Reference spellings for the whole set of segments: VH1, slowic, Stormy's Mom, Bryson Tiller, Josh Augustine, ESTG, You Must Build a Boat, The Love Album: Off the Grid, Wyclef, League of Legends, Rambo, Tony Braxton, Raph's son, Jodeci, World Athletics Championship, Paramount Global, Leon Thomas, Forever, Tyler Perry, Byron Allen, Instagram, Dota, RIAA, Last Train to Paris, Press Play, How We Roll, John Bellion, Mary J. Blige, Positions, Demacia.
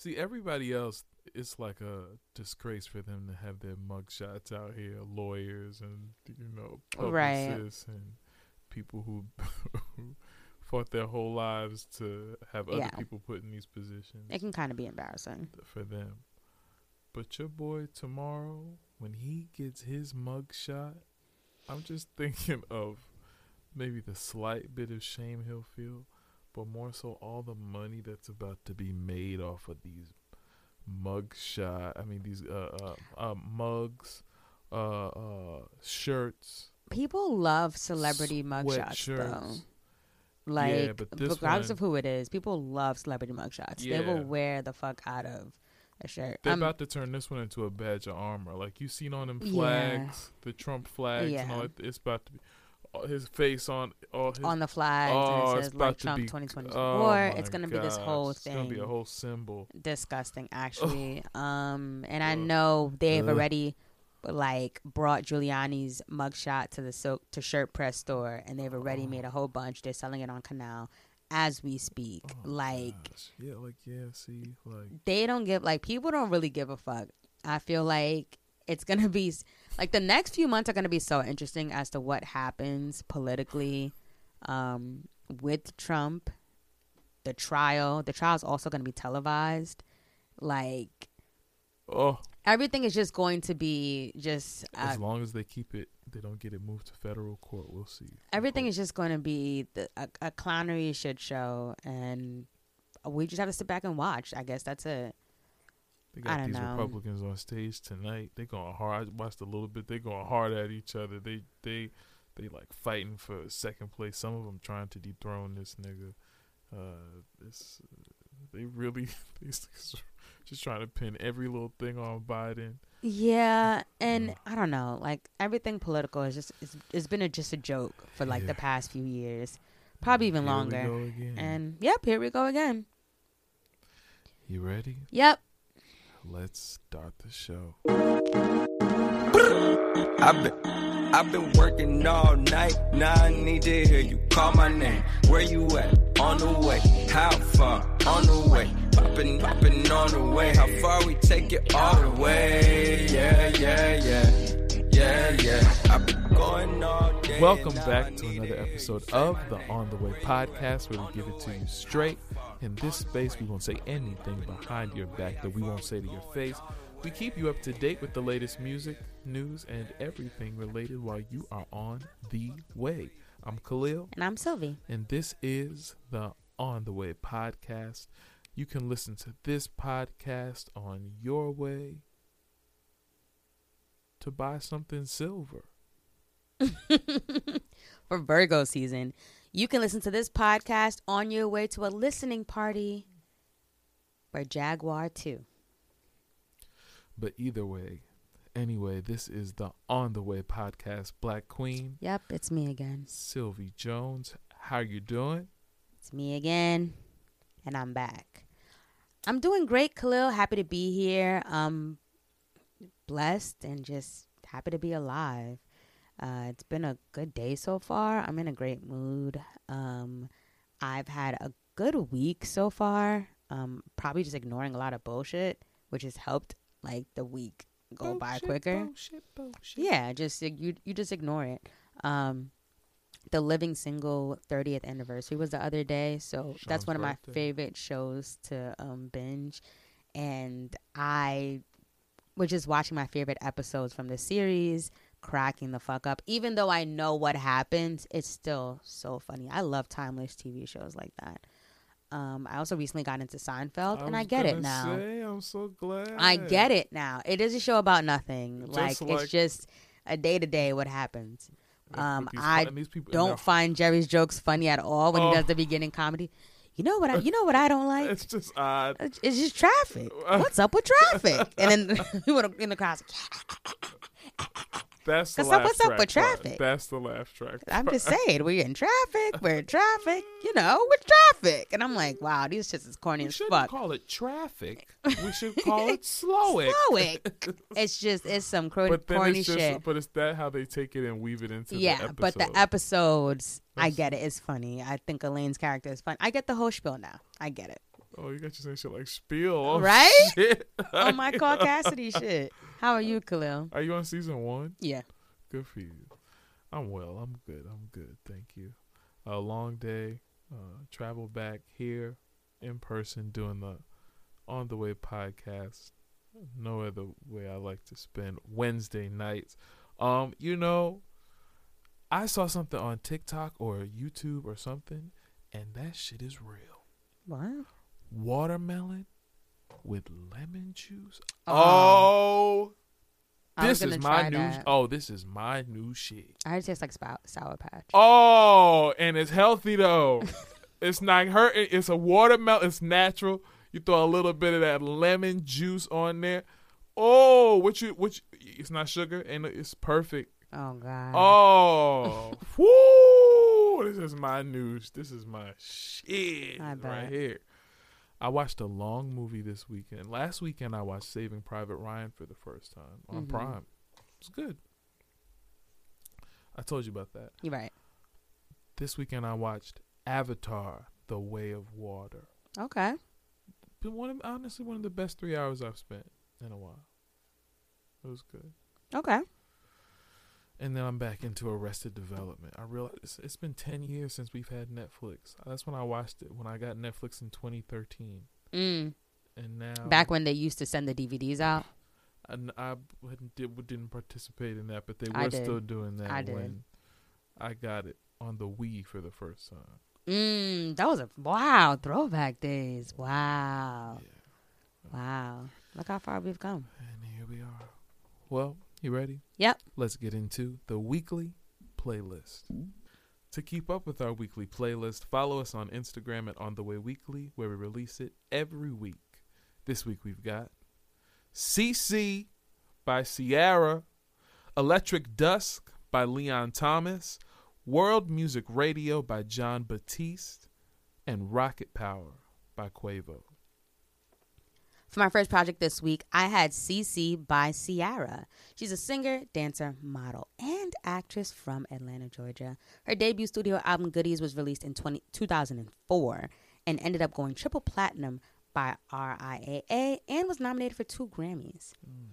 See, everybody else, it's like a disgrace for them to have their mugshots out here, lawyers and, you know, publicists and people who fought their whole lives to have other people put in these positions. It can kind of be embarrassing for them. But your boy tomorrow, when he gets his mugshot, I'm just thinking of maybe the slight bit of shame he'll feel, but more so all the money that's about to be made off of these mugs, shirts. People love celebrity mugshots, though. Like, regardless of who it is, people love celebrity mugshots. Yeah. They will wear the fuck out of a shirt. They're about to turn this one into a badge of armor. Like, you've seen on them flags, the Trump flags, and all that. It's about to be his face on all his, on the flags, and it says like Trump 2024. It's gonna be this whole thing. It's gonna be a whole symbol. Disgusting, actually. And I know they've already like brought Giuliani's mugshot to the shirt press store, and they've already made a whole bunch. They're selling it on Canal as we speak. They don't give, like, people don't really give a fuck. I feel like it's gonna be like the next few months are going to be so interesting as to what happens politically with Trump. The trial is also going to be televised. Like, everything is just going to be just. As long as they keep it, they don't get it moved to federal court. We'll see. Everything is just going to be a clownery shit show, and we just have to sit back and watch. I guess that's it. They got these Republicans on stage tonight. They're going hard. I watched a little bit. They're going hard at each other. They like fighting for second place. Some of them trying to dethrone this nigga. They really just trying to pin every little thing on Biden. Yeah, and I don't know. Like, everything political is just it's been just a joke for like the past few years, probably even longer. We go again. And here we go again. You ready? Yep. Let's start the show. I've been working all night. Now I need to hear you call my name. Where you at? On the way. How far? On the way. Poppin' on the way. How far we take it all the way? Yeah. I've been going all day. Welcome back to another episode of the On the Way podcast, where we give it to you straight. In this space, we won't say anything behind your back that we won't say to your face. We keep you up to date with the latest music, news, and everything related while you are on the way. I'm Khalil. And I'm Sylvie. And this is the On the Way podcast. You can listen to this podcast on your way to buy something silver. For Virgo season. You can listen to this podcast on your way to a listening party for Jaguar 2. But either way, anyway, this is the On the Way podcast. Black Queen. Yep, it's me again. Sylvie Jones, how you doing? It's me again, and I'm back. I'm doing great, Khalil. Happy to be here. Blessed and just happy to be alive. It's been a good day so far. I'm in a great mood. I've had a good week so far. Probably just ignoring a lot of bullshit, which has helped like the week go by quicker. Bullshit. Yeah, just you just ignore it. The Living Single 30th anniversary was the other day, so that's one of my favorite shows to binge, and I was just watching my favorite episodes from the series. Cracking the fuck up, even though I know what happens, it's still so funny. I love timeless TV shows like that. I also recently got into Seinfeld, and I get it now. I'm so glad. I get it now. It is a show about nothing. Like it's just a day to day what happens. I don't find Jerry's jokes funny at all when he does the beginning comedy. You know what I don't like? It's just odd. It's just traffic. What's up with traffic? And then we went in the crowd. That's the laugh what's up track with traffic? That's the laugh track. I'm just saying, we're in traffic, we're traffic. And I'm like, wow, these shits is corny as fuck. We shouldn't call it traffic. We should call it slowic. Slowic. It's just, it's some corny shit. But is that how they take it and weave it into the episode? Yeah, but the episodes, I get it. It's funny. I think Elaine's character is funny. I get the whole spiel now. I get it. Oh, you got you saying shit like Spiel. Oh, right? Shit. Oh, my Caucasity shit. How are you, Khalil? Are you on season 1? Yeah. Good for you. I'm well. I'm good. I'm good. Thank you. A long day. Travel back here in person doing the On The Way podcast. No other way I like to spend Wednesday nights. You know, I saw something on TikTok or YouTube or something, and that shit is real. What? Watermelon with lemon juice. Oh. This is my new that. Oh, this is my new shit. I taste like Sour Patch. Oh, and it's healthy though. It's not hurting. It's a watermelon. It's natural. You throw a little bit of that lemon juice on there. Oh, it's not sugar and it's perfect. Oh God. Oh. Woo! This is my news. This is my shit right here. I watched a long movie this weekend. Last weekend, I watched Saving Private Ryan for the first time on Prime. It's good. I told you about that. You're right. This weekend, I watched Avatar: The Way of Water. Okay. Been honestly one of the best 3 hours I've spent in a while. It was good. Okay. And then I'm back into Arrested Development. I realize it's been 10 years since we've had Netflix. That's when I watched it, when I got Netflix in 2013. Mm. And now... Back when they used to send the DVDs out? I didn't participate in that, but they were still doing that when I got it on the Wii for the first time. Mm, that was wow, throwback days. Wow. Yeah. Wow. Look how far we've come. And here we are. Well... You ready? Yep. Let's get into the weekly playlist. To keep up with our weekly playlist, follow us on Instagram at On The Way Weekly, where we release it every week. This week we've got CC by Ciara, Electric Dusk by Leon Thomas, World Music Radio by John Batiste, and Rocket Power by Quavo. For my first project this week, I had CC by Ciara. She's a singer, dancer, model, and actress from Atlanta, Georgia. Her debut studio album, Goodies, was released in 2004 and ended up going triple platinum by RIAA and was nominated for 2 Grammys. Mm.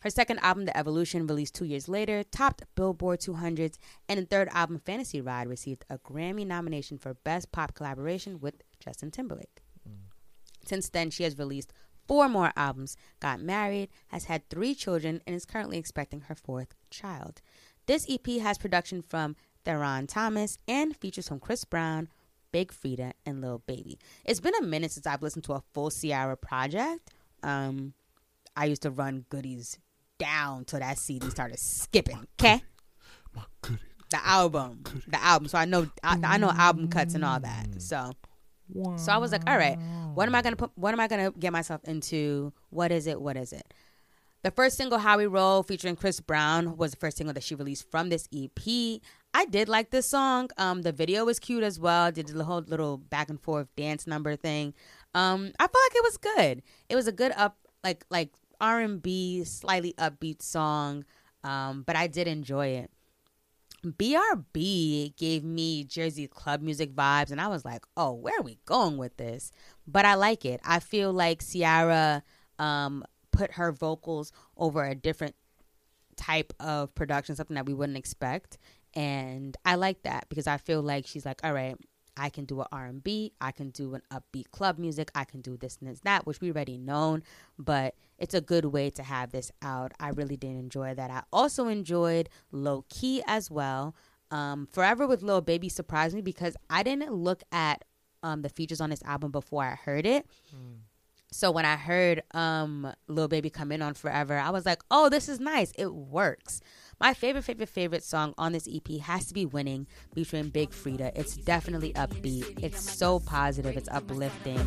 Her second album, The Evolution, released 2 years later, topped Billboard 200s, and the third album, Fantasy Ride, received a Grammy nomination for Best Pop Collaboration with Justin Timberlake. Mm. Since then, she has released 4 more albums, got married, has had 3 children, and is currently expecting her 4th child. This EP has production from Theron Thomas and features from Chris Brown, Big Freedia, and Lil Baby. It's been a minute since I've listened to a full Ciara project. I used to run Goodies down till that CD started skipping. Okay, my Goodies. The album. So I know album cuts and all that. So I was like, all right, what am I gonna get myself into? What is it? The first single, How We Roll, featuring Chris Brown, was the first single that she released from this EP. I did like this song. The video was cute as well. Did the whole little back and forth dance number thing. I felt like it was good. It was a good like R&B, slightly upbeat song. But I did enjoy it. BRB gave me Jersey club music vibes, and I was like, oh, where are we going with this? But I like it. I feel like Ciara put her vocals over a different type of production, something that we wouldn't expect. And I like that because I feel like she's like, all right, I can do an R&B, I can do an upbeat club music, I can do this and that, which we already known, but it's a good way to have this out. I really did enjoy that. I also enjoyed Low Key as well. Forever with Lil Baby surprised me because I didn't look at the features on this album before I heard it. Mm. So when I heard Lil Baby come in on Forever, I was like, oh, this is nice. It works. My favorite song on this EP has to be Winning featuring Big Freedia. It's definitely upbeat. It's so positive. It's uplifting.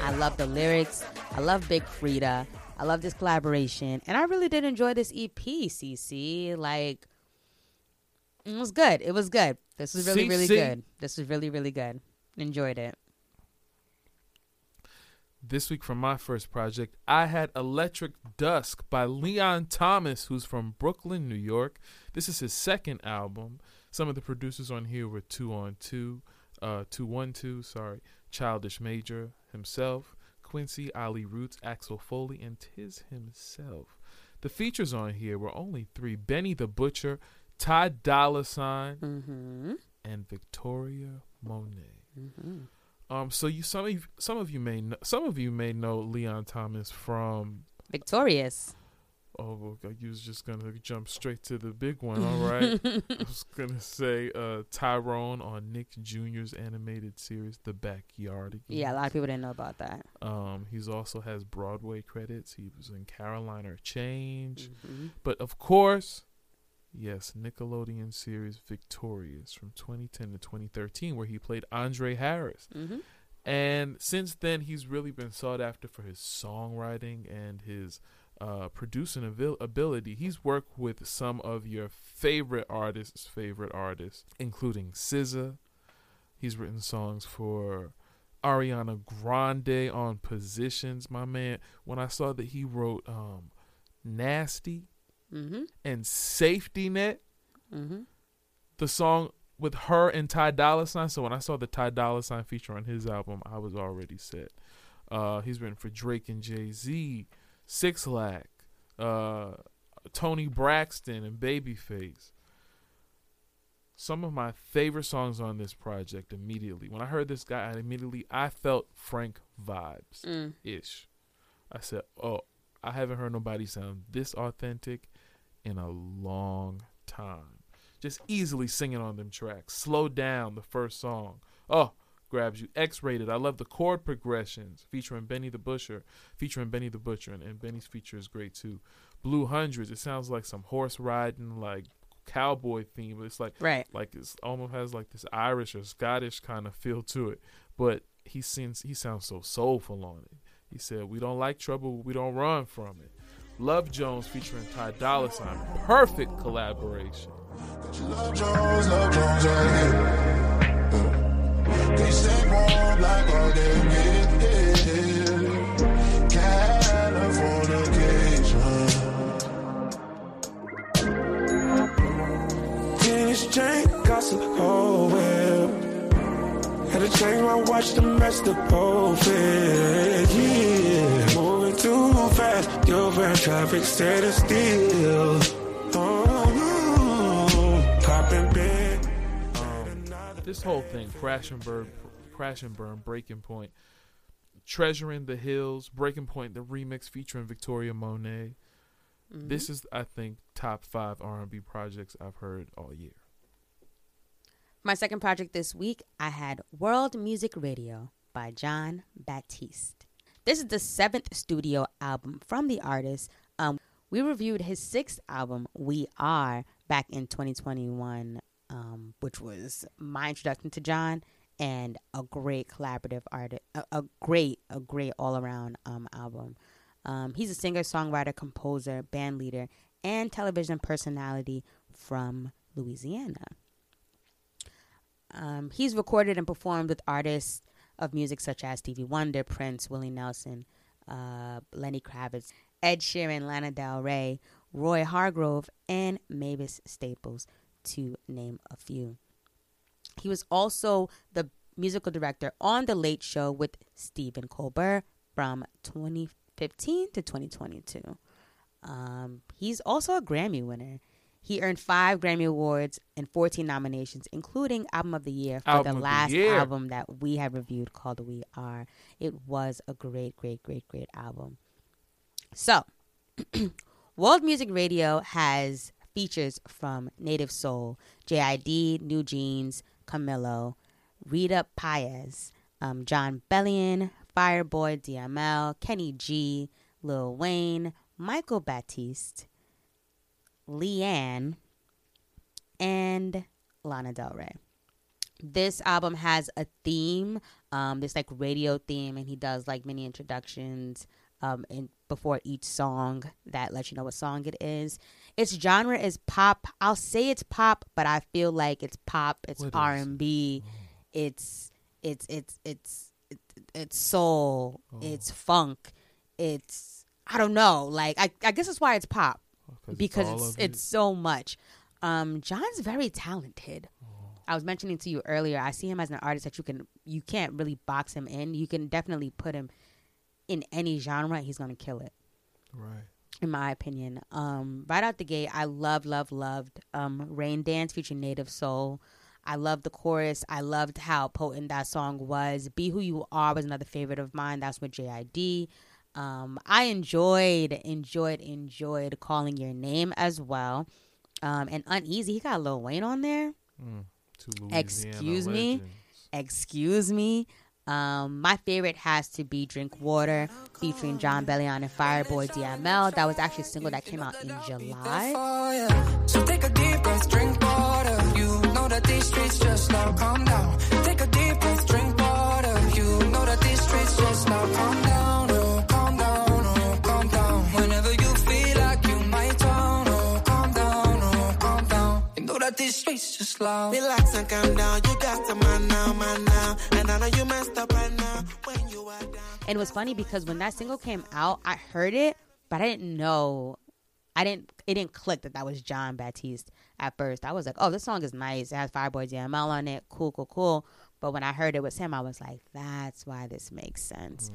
I love the lyrics. I love Big Freedia. I love this collaboration. And I really did enjoy this EP, CC. Like, It was good. It was good. This was really, really good. This was really, really good. Enjoyed it. This week from my first project, I had Electric Dusk by Leon Thomas, who's from Brooklyn, New York. This is his second album. Some of the producers on here were 212, Childish Major himself, Quincy, Ali Roots, Axel Foley, and Tiz himself. The features on here were only three: Benny the Butcher, Ty Dolla $ign, and Victoria Monet. So you some of you may know Leon Thomas from Victorious. Oh, you was just gonna jump straight to the big one, all right? I was gonna say Tyrone on Nick Jr.'s animated series, The Backyardigans. Yeah, a lot of people didn't know about that. He's also has Broadway credits. He was in Carolina Change, but of course. Yes, Nickelodeon series Victorious from 2010 to 2013, where he played Andre Harris. And since then, he's really been sought after for his songwriting and his producing ability. He's worked with some of your favorite artists, including SZA. He's written songs for Ariana Grande on Positions. My man, when I saw that he wrote Nasty. And Safety Net, the song with her and Ty Dolla $ign. So when I saw the Ty Dolla $ign feature on his album, I was already set. He's written for Drake and Jay-Z, 6 Lack, Tony Braxton, and Babyface. Some of my favorite songs on this project immediately. When I heard this guy, I felt Frank vibes-ish. I said, oh, I haven't heard nobody sound this authentic in a long time. Just easily singing on them tracks. Slow Down, the first song. Oh, grabs you. X-Rated. I love the chord progressions featuring Benny the Butcher, and Benny's feature is great too. Blue Hundreds. It sounds like some horse riding, like cowboy theme. It's like, like it almost has like this Irish or Scottish kind of feel to it. But he sounds so soulful on it. He said, we don't like trouble, we don't run from it. Love Jones featuring Ty Dolla $ign. Perfect collaboration. They stay warm like all they get here. Californication. Teenage drink, gossip, whole whip. Had to change my watch to match the profit, yeah. Moving too fast, your van traffic stayed still. Popping big. This whole thing, Crash and Burn, Breaking Point, Treasuring the Hills, Breaking Point, the remix featuring Victoria Monet. This is, I think, top 5 R&B projects I've heard all year. My second project this week, I had World Music Radio by John Batiste. This is the 7th studio album from the artist. We reviewed his 6th album, We Are, back in 2021, which was my introduction to John, and a great collaborative artist, a great all-around album. He's a singer, songwriter, composer, band leader, and television personality from Louisiana. He's recorded and performed with artists of music such as Stevie Wonder, Prince, Willie Nelson, Lenny Kravitz, Ed Sheeran, Lana Del Rey, Roy Hargrove, and Mavis Staples, to name a few. He was also the musical director on The Late Show with Stephen Colbert from 2015 to 2022. He's also a Grammy winner. He earned 5 Grammy Awards and 14 nominations, including Album of the Year for the last album that we had reviewed called We Are. It was a great, great, great, great album. So, World Music Radio has features from Native Soul, J.I.D., New Jeans, Camilo, Rita Paez, John Bellion, Fireboy, DML, Kenny G, Lil Wayne, Michael Batiste, Leanne, and Lana Del Rey. This album has a theme, this like radio theme, and he does like mini introductions and before each song that lets you know what song it is. Its genre is pop. I'll say it's pop, but I feel like it's pop. It's R&B. Oh. It's soul. Oh. It's funk. It's, I don't know. Like, I guess that's why it's pop, because it's so much. John's very talented. I was mentioning to you earlier, I see him as an artist that you can't really box him in. You can definitely put him in any genre, he's gonna kill it. Right. In my opinion. Right out the gate, I loved Rain Dance featuring Native Soul. I loved the chorus. I loved how potent that song was. Be Who You Are was another favorite of mine. That's with JID. I enjoyed Calling Your Name as well. And Uneasy, he got Lil Wayne on there. Mm. Excuse me. My favorite has to be Drink Water featuring John Bellion and Fireboy DML. That was actually a single that came out in July. So take a deep breath, drink water. You know that these streets just now calm down. Take a deep breath, drink water. You know that these streets just now calm down. Oh, calm down, oh, calm down. Whenever you feel like you might drown, oh, calm down, oh, calm down. You know that these streets just slow. Relax and calm down. You got to man now. And I know you messed up right now when you are down. And it was funny because when that single came out, I heard it, but I didn't know. It didn't click that was John Batiste at first. I was like, oh, this song is nice. It has Fireboy DML on it. Cool. But when I heard it was him, I was like, that's why this makes sense.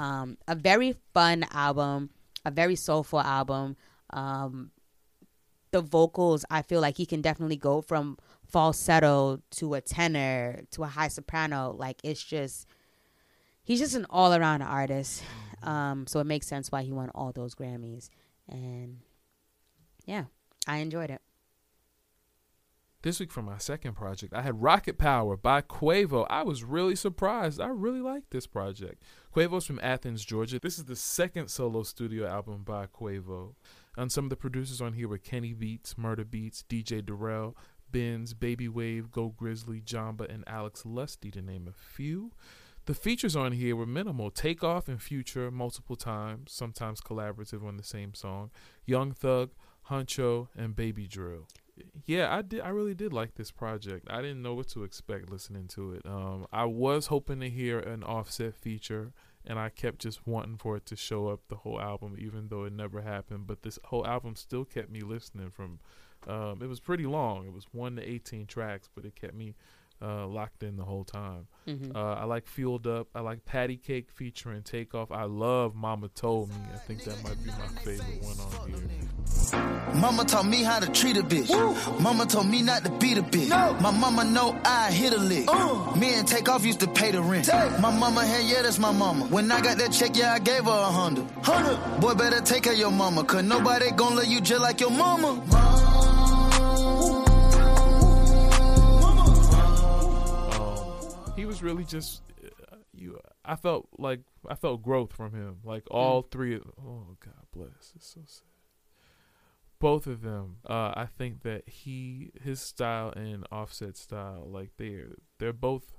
Mm-hmm. A very fun album, a very soulful album. The vocals, I feel like he can definitely go from falsetto to a tenor to a high soprano. Like, it's just, he's just an all-around artist. So it makes sense why he won all those Grammys. And yeah, I enjoyed it. This week for my second project, I had Rocket Power by Quavo. I was really surprised. I really liked this project. Quavo's from Athens, Georgia. This is the second solo studio album by Quavo. And some of the producers on here were Kenny Beats, Murder Beats, DJ Durrell, Benz, Baby Wave, Go Grizzly, Jamba, and Alex Lusty, to name a few. The features on here were minimal. Takeoff and Future multiple times, sometimes collaborative on the same song. Young Thug, Huncho, and Baby Drill. Yeah, I really did like this project. I didn't know what to expect listening to it. I was hoping to hear an Offset feature, and I kept just wanting for it to show up the whole album, even though it never happened. But this whole album still kept me listening from... it was pretty long. It was 1 to 18 tracks, but it kept me locked in the whole time. Mm-hmm. I like Fueled Up. I like Patty Cake featuring Takeoff. I love Mama Told Me. I think that might be my favorite one on here. Mama taught me how to treat a bitch. Woo. Mama told me not to beat a bitch. No. My mama know I hit a lick. Me and Takeoff used to pay the rent. Take. My mama, hey, yeah, that's my mama. When I got that check, yeah, I gave her 100. Boy, better take care of your mama, cause nobody gonna love you just like your mama. He was really just, I felt growth from him. Like all three of them. Oh, God bless. It's so sad. Both of them. I think that his style and Offset style, like they both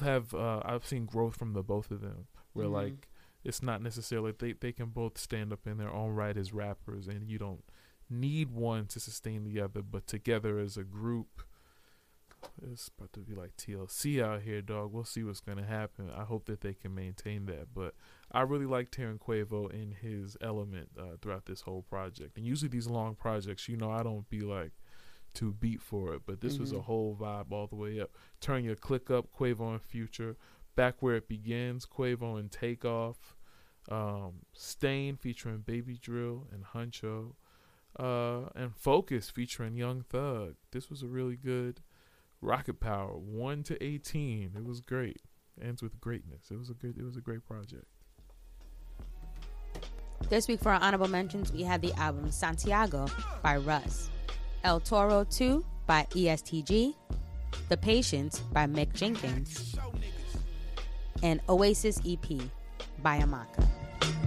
have, I've seen growth from the both of them. Where like, it's not necessarily, they can both stand up in their own right as rappers, and you don't need one to sustain the other, but together as a group, it's about to be like TLC out here, dog. We'll see what's going to happen. I hope that they can maintain that. But I really like Taryn Quavo in his element throughout this whole project. And usually these long projects, I don't be like too beat for it. But this was a whole vibe all the way up. Turn Your Click Up, Quavo and Future. Back Where It Begins, Quavo and Takeoff. Stain featuring Baby Drill and Huncho. And Focus featuring Young Thug. This was a really good... Rocket Power, 1 to 18. It was great. Ends with greatness. It was a great project. This week for our honorable mentions, we have the album Santiago by Russ, El Toro 2 by ESTG, The Patience by Mick Jenkins, and Oasis EP by Amaka.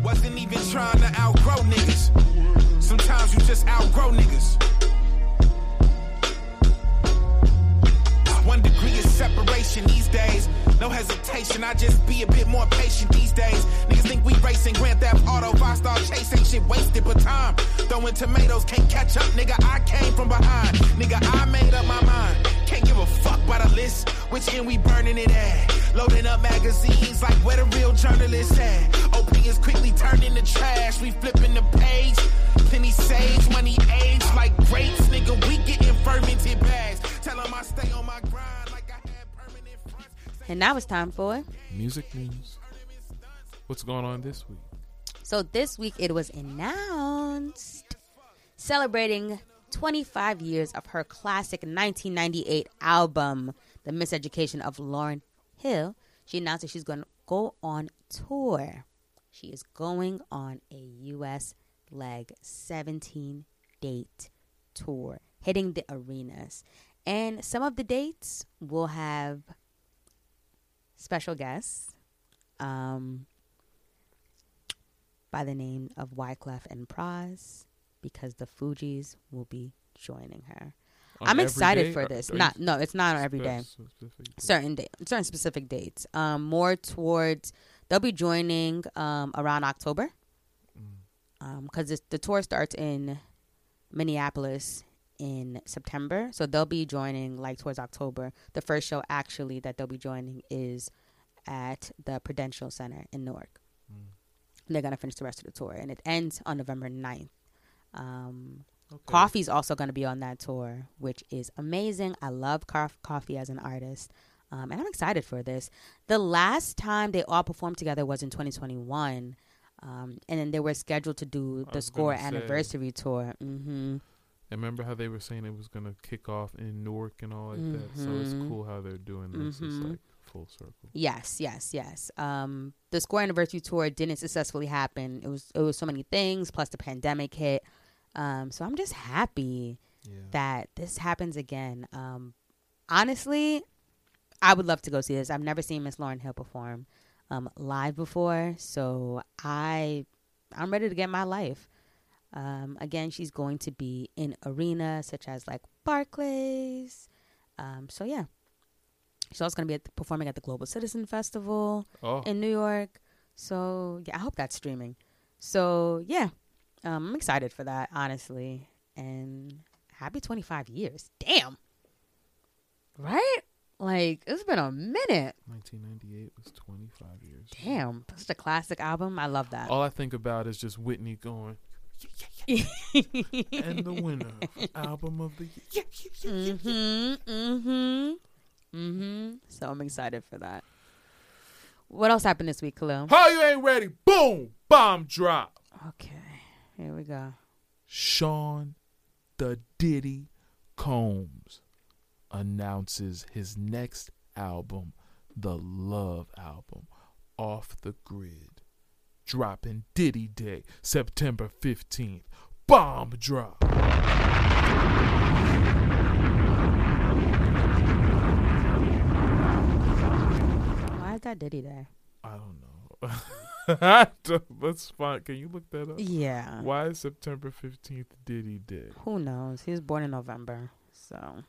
Wasn't even trying to outgrow niggas. Sometimes you just outgrow niggas. 1 degree of separation these days. No hesitation, I just be a bit more patient these days. Niggas think we racing, Grand Theft Auto, 5-star chase, ain't shit wasted but time. Throwing tomatoes, can't catch up, nigga, I came from behind. Nigga, I made up my mind. Can't give a fuck by the list, which end we burning it at. Loading up magazines like where the real journalists at. Opinions quickly turned into trash, we flipping the page. Penny sage, money age like grapes, nigga, we getting fermented bags. Tell them I stay on my grind like I had permanent fronts. And now it's time for music news. What's going on this week? So this week it was announced, celebrating 25 years of her classic 1998 album, The Miseducation of Lauryn Hill, she announced that she's going to go on tour. She is going on a U.S. leg 17-date tour, hitting the arenas. And some of the dates will have special guests by the name of Wyclef and Praz, because the Fugees will be joining her. On I'm excited day? For this. It's not on every day. Certain specific dates. More towards, they'll be joining around October, because the tour starts in Minneapolis in September. So they'll be joining like towards October. The first show actually that they'll be joining is at the Prudential Center in Newark. They're going to finish the rest of the tour, and it ends on November 9th. Okay. Coffee's also going to be on that tour, which is amazing. I love Coffee as an artist, and I'm excited for this. The last time they all performed together was in 2021, and then they were scheduled to do the Score anniversary tour. Mm-hmm. I remember how they were saying it was going to kick off in Newark and all like that, so it's cool how they're doing this. It's like full circle. Yes. The Score anniversary tour didn't successfully happen. It was so many things, plus the pandemic hit. So I'm just happy that this happens again. Honestly, I would love to go see this. I've never seen Miss Lauryn Hill perform live before, so I'm ready to get my life. Again, she's going to be in arenas such as like Barclays. So yeah, she's also going to be performing at the Global Citizen Festival in New York. So yeah, I hope that's streaming. So yeah. I'm excited for that, honestly. And happy 25 years. Damn. Right? Like, it's been a minute. 1998 was 25 years. Damn. Such a classic album. I love that. All I think about is just Whitney going, and the winner of album of the year. So I'm excited for that. What else happened this week, Khalil? How you ain't ready? Boom! Bomb drop. Okay. Here we go. Sean the Diddy Combs announces his next album, The Love Album, Off the Grid. Dropping Diddy Day, September 15th. Bomb drop. Why is that Diddy Day? I don't know. Let's find. Can you look that up? Yeah. Why is September 15th Diddy Day? Who knows? He was born in November, so.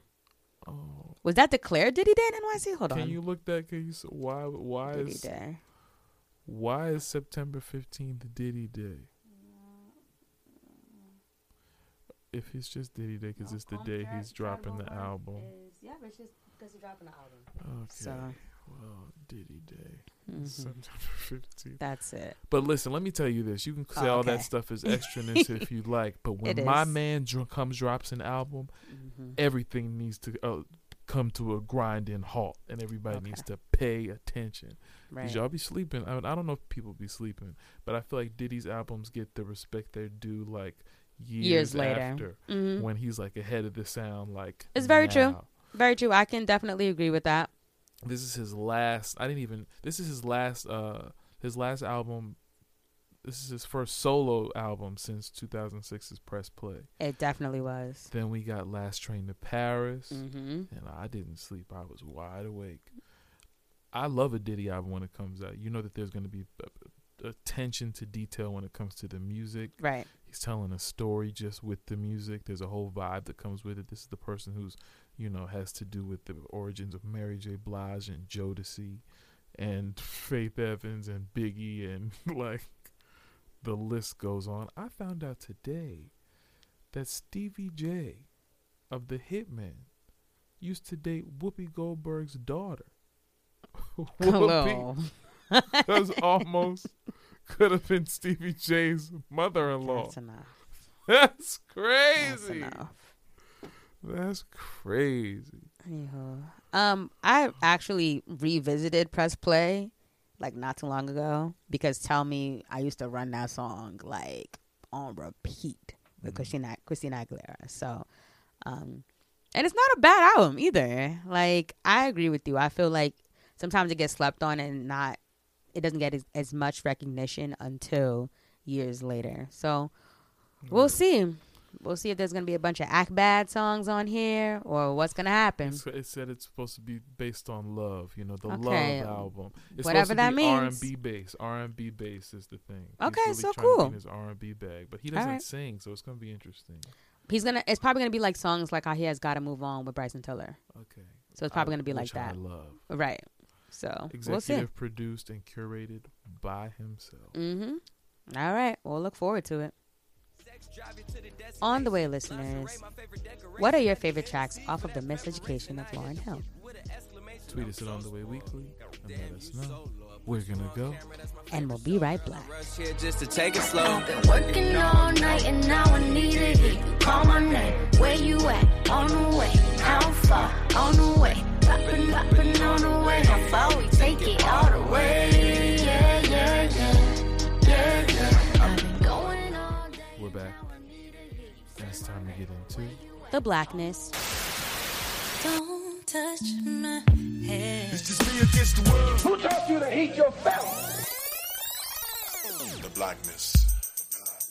Oh. Was that declared Diddy Day in NYC? Hold on. Can you look that? Can you? Why Diddy is Day? Why is September 15th Diddy Day? If it's just Diddy Day, because it's the day he's dropping the album. It's just because he's dropping the album. Okay. So. Well, Diddy Day. September 15th. That's it. But listen, let me tell you this. You can say all that stuff is extraness if you like, but when my man drops an album, everything needs to come to a grinding halt, and everybody needs to pay attention. Because y'all be sleeping. I don't know if people be sleeping, but I feel like Diddy's albums get the respect they're due like years later after, when he's like ahead of the sound. Like it's very true. Very true. I can definitely agree with that. This is his last album. This is his first solo album since 2006's Press Play. It definitely was. Then we got Last Train to Paris. And I didn't sleep. I was wide awake. I love a Diddy album when it comes out. You know that there's going to be attention to detail when it comes to the music. Right. He's telling a story just with the music. There's a whole vibe that comes with it. This is the person who's you know, has to do with the origins of Mary J. Blige and Jodeci and Faith Evans and Biggie, and like the list goes on. I found out today that Stevie J of the Hitmen used to date Whoopi Goldberg's daughter. Hello. That was almost could have been Stevie J's mother-in-law. That's enough. That's crazy. That's enough. That's crazy. Anywho, I actually revisited Press Play like not too long ago because Tell Me, I used to run that song like on repeat with Christina Aguilera. So, and it's not a bad album either. Like, I agree with you. I feel like sometimes it gets slept on and not, it doesn't get as much recognition until years later. So we'll see. We'll see if there's going to be a bunch of Act Bad songs on here or what's going to happen. It said it's supposed to be based on love, you know, the Love album. It's whatever that means. R&B based. R&B based is the thing. Okay, really so cool. He's in his R&B bag, but he doesn't sing, so it's going to be interesting. It's probably going to be like songs like how he has Got to Move On with Bryson Tiller. Okay. So it's probably going to be like that. I love. Right. So executive produced and curated by himself. Mm-hmm. All right. We'll look forward to it. On the way, listeners, what are your favorite tracks off of The Miseducation of Lauryn Hill? Tweet us at On The Way Weekly and let us know. We're gonna go, and we'll be right back. Just to take it slow. Been working all night and now I need a hit. Call my name. Where you at? On the way. How far? On the way. Poppin' on the way. How far we take it all the way? Yeah, yeah, yeah, yeah, yeah. We're back. And it's time to get into The Blackness. Don't touch my head. It's just me against the world. Who taught you to hate yourself? The Blackness.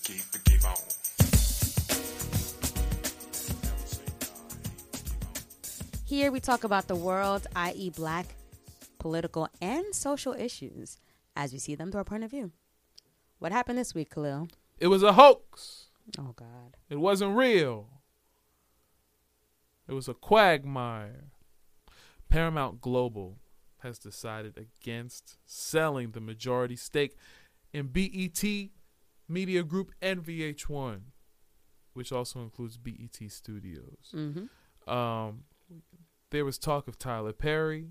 Keep on. Here we talk about the world, i.e. black, political, and social issues as we see them through our point of view. What happened this week, Khalil? It was a hoax. Oh, God. It wasn't real. It was a quagmire. Paramount Global has decided against selling the majority stake in BET, Media Group, and VH1, which also includes BET Studios. Mm-hmm. There was talk of Tyler Perry,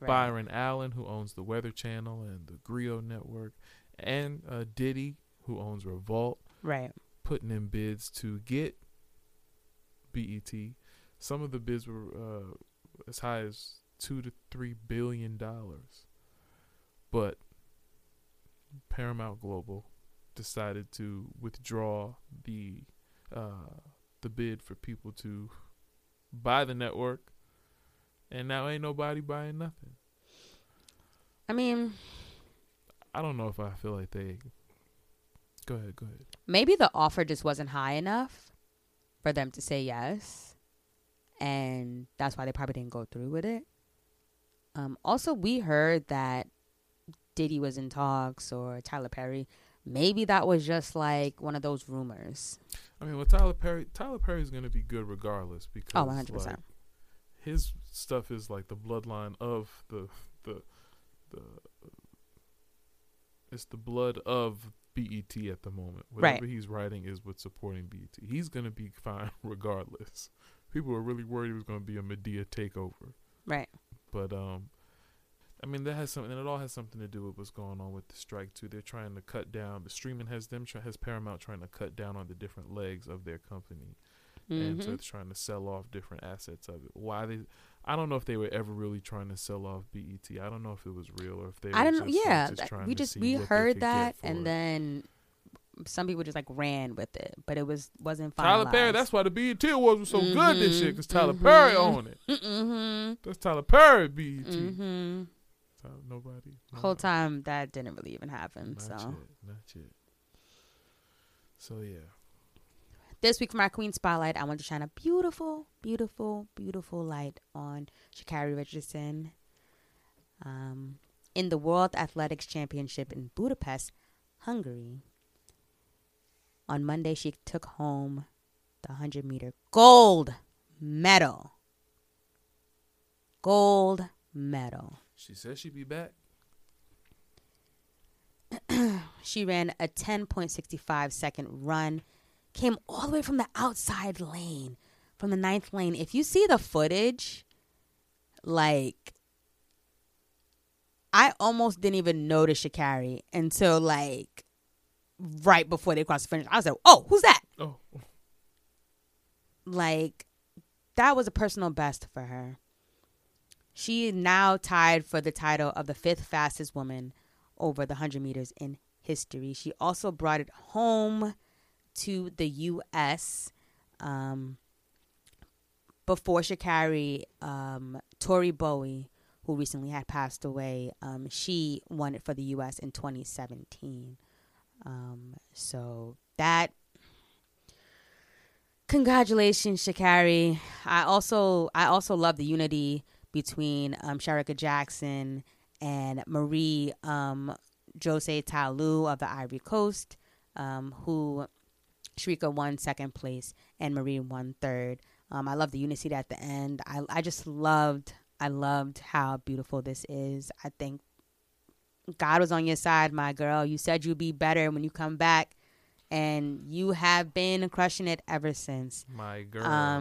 Byron Allen, who owns the Weather Channel and the Griot Network, and Diddy, who owns Revolt, putting in bids to get BET. Some of the bids were as high as $2 to $3 billion, but Paramount Global decided to withdraw the bid for people to buy the network, and now ain't nobody buying nothing. I mean, I don't know if I feel like they... Go ahead. Maybe the offer just wasn't high enough for them to say yes, and that's why they probably didn't go through with it. Also, we heard that Diddy was in talks or Tyler Perry. Maybe that was just like one of those rumors. I mean, with Tyler Perry is going to be good regardless because 100%. Like, his stuff is like the bloodline of the it's the blood of BET at the moment. Whatever he's writing is what's supporting BET. He's going to be fine regardless. People were really worried it was going to be a Madea takeover. Right. But, I mean, that has something, and it all has something to do with what's going on with the strike, too. They're trying to cut down. The streaming has Paramount trying to cut down on the different legs of their company. Mm-hmm. And so it's trying to sell off different assets of it. I don't know if they were ever really trying to sell off BET. I don't know if it was real or if they we heard that, and then some people just like ran with it, but it wasn't finalized. Tyler Perry, that's why the BET was so good this year, because Tyler Perry owned it. That's Tyler Perry BET. Nobody. Whole time that didn't really even happen. Not yet. So yeah. This week for my Queen Spotlight, I want to shine a beautiful, beautiful, beautiful light on Sha'Carri Richardson. In the World Athletics Championship in Budapest, Hungary, on Monday, she took home the 100-meter gold medal. Gold medal. She said she'd be back. She ran a 10.65 second run, came all the way from the outside lane, from the ninth lane. If you see the footage, like, I almost didn't even notice Sha'Carri until, like, right before they crossed the finish. I was like, oh, who's that? Oh. Like, that was a personal best for her. She is now tied for the title of the fifth fastest woman over the 100 meters in history. She also brought it home to the U.S. Before Sha'Carri, Tori Bowie, who recently had passed away, she won it for the U.S. in 2017. So that... Congratulations, Sha'Carri. I also love the unity between Sharika Jackson and Marie Jose Talu of the Ivory Coast, who Sharika won second place and Marie won third. I love the unity at the end. I loved how beautiful this is. I think God was on your side, my girl. You said you'd be better when you come back. And you have been crushing it ever since. My girl. I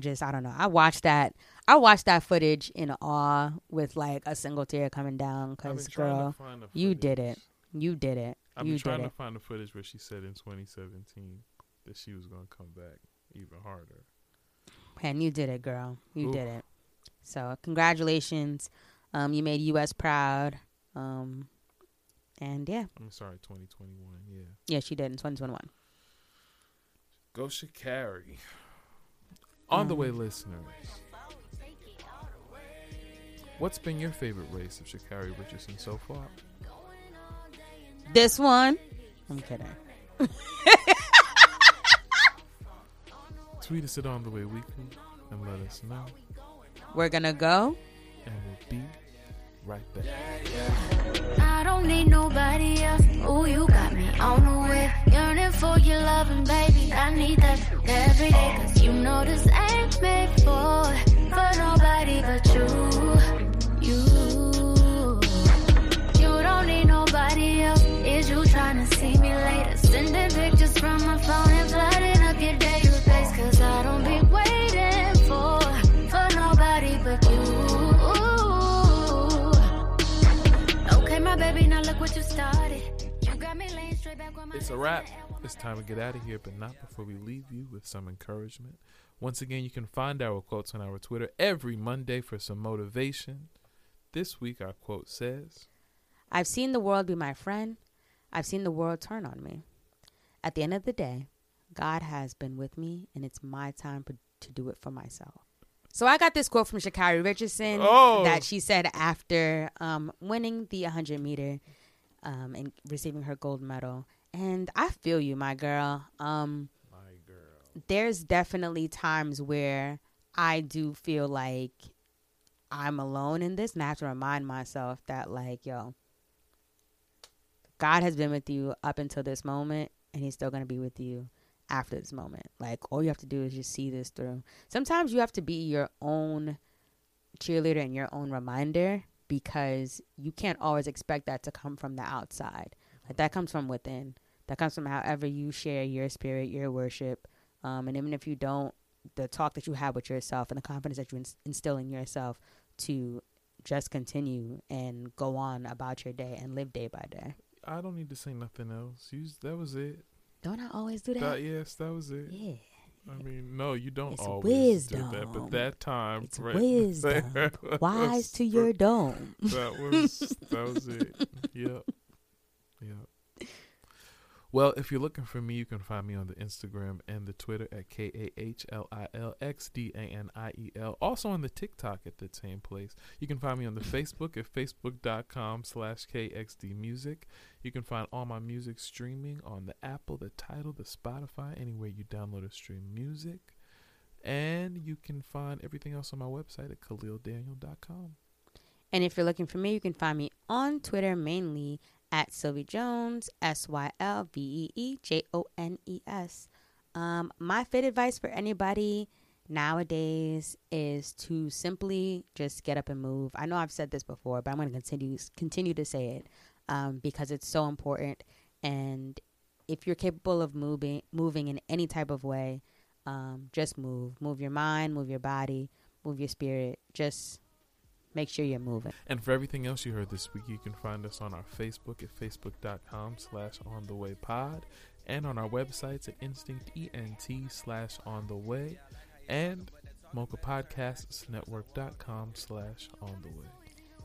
don't know. I watched that footage in awe with, like, a single tear coming down. Because, girl, you did it. You did it. I've been trying to find the footage where she said in 2017 that she was going to come back even harder. And you did it, girl. You did it. So, congratulations. You made U.S. proud. And, yeah. I'm sorry, 2021, yeah. Yeah, she did in 2021. Go Sha'Carri. On the way, listeners. What's been your favorite race of Sha'Carri Richardson so far? This one? I'm kidding. Tweet us at On The Way Weekly and let us know. We're going to go. And we'll be right back. I don't need nobody else. Oh, you got me on the way. Yearning for your loving, baby. I need that every day. Cause you know this ain't made for nobody but you. You don't need nobody else. Is you trying to see me later? Sending pictures from my phone and flooding up your daily face. Cause I don't be waiting for nobody but you. It's a wrap. It's time to get out of here, but not before we leave you with some encouragement. Once again, you can find our quotes on our Twitter every Monday for some motivation. This week, our quote says, I've seen the world be my friend. I've seen the world turn on me. At the end of the day, God has been with me, and it's my time to do it for myself. So I got this quote from Sha'Carri Richardson that she said after winning the 100-meter and receiving her gold medal. And I feel you, my girl. My girl. There's definitely times where I do feel like I'm alone in this. And I have to remind myself that, like, yo, God has been with you up until this moment, and he's still going to be with you after this moment. Like, all you have to do is just see this through. Sometimes you have to be your own cheerleader and your own reminder, because you can't always expect that to come from the outside. Like, that comes from within. That comes from however you share your spirit, your worship, and even if you don't, the talk that you have with yourself and the confidence that you instill in yourself to just continue and go on about your day and live day by day. I don't need to say nothing else. That was it. Don't I always do that? Yes, that was it. Yeah. I mean, no, you don't it's always wisdom. Do that. But that time, it's right wisdom. There, wise to your dome. That was it. Yep. Well, if you're looking for me, you can find me on the Instagram and the Twitter at KAHLILXDANIEL. Also on the TikTok at the same place. You can find me on the Facebook at facebook.com/KXDmusic. You can find all my music streaming on the Apple, the Tidal, the Spotify, anywhere you download or stream music. And you can find everything else on my website at KhalilDaniel.com. And if you're looking for me, you can find me on Twitter mainly at Sylvie Jones, SYLVEEJONES. My fit advice for anybody nowadays is to simply just get up and move. I know I've said this before, but I'm going to continue to say it because it's so important. And if you're capable of moving in any type of way, just move. Move your mind, move your body, move your spirit. Just make sure you're moving. And for everything else you heard this week, you can find us on our Facebook at facebook.com/onthewaypod and on our websites at instinctent.com/ontheway and mochapodcastsnetwork.com/ontheway.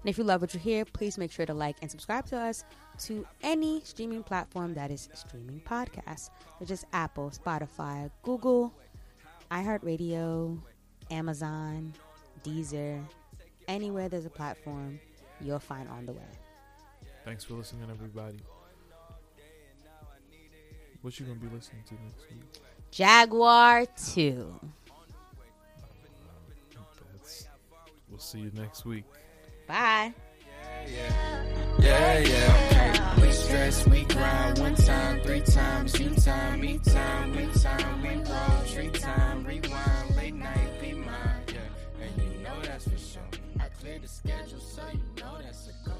And if you love what you hear, please make sure to like and subscribe to us to any streaming platform that is streaming podcasts, such as Apple, Spotify, Google, iHeartRadio, Amazon, Deezer. Anywhere there's a platform, you'll find On The Way. Thanks for listening, everybody. What you gonna be listening to next week? Jaguar 2. We'll see you next week. Bye. Yeah. We stress, we grind. One time, three times. You time, me time. We time, we roll. Tree time, rewind. Late night, be mine. Yeah, and you know that's for sure. I cleared the schedule, so you know that's a goal.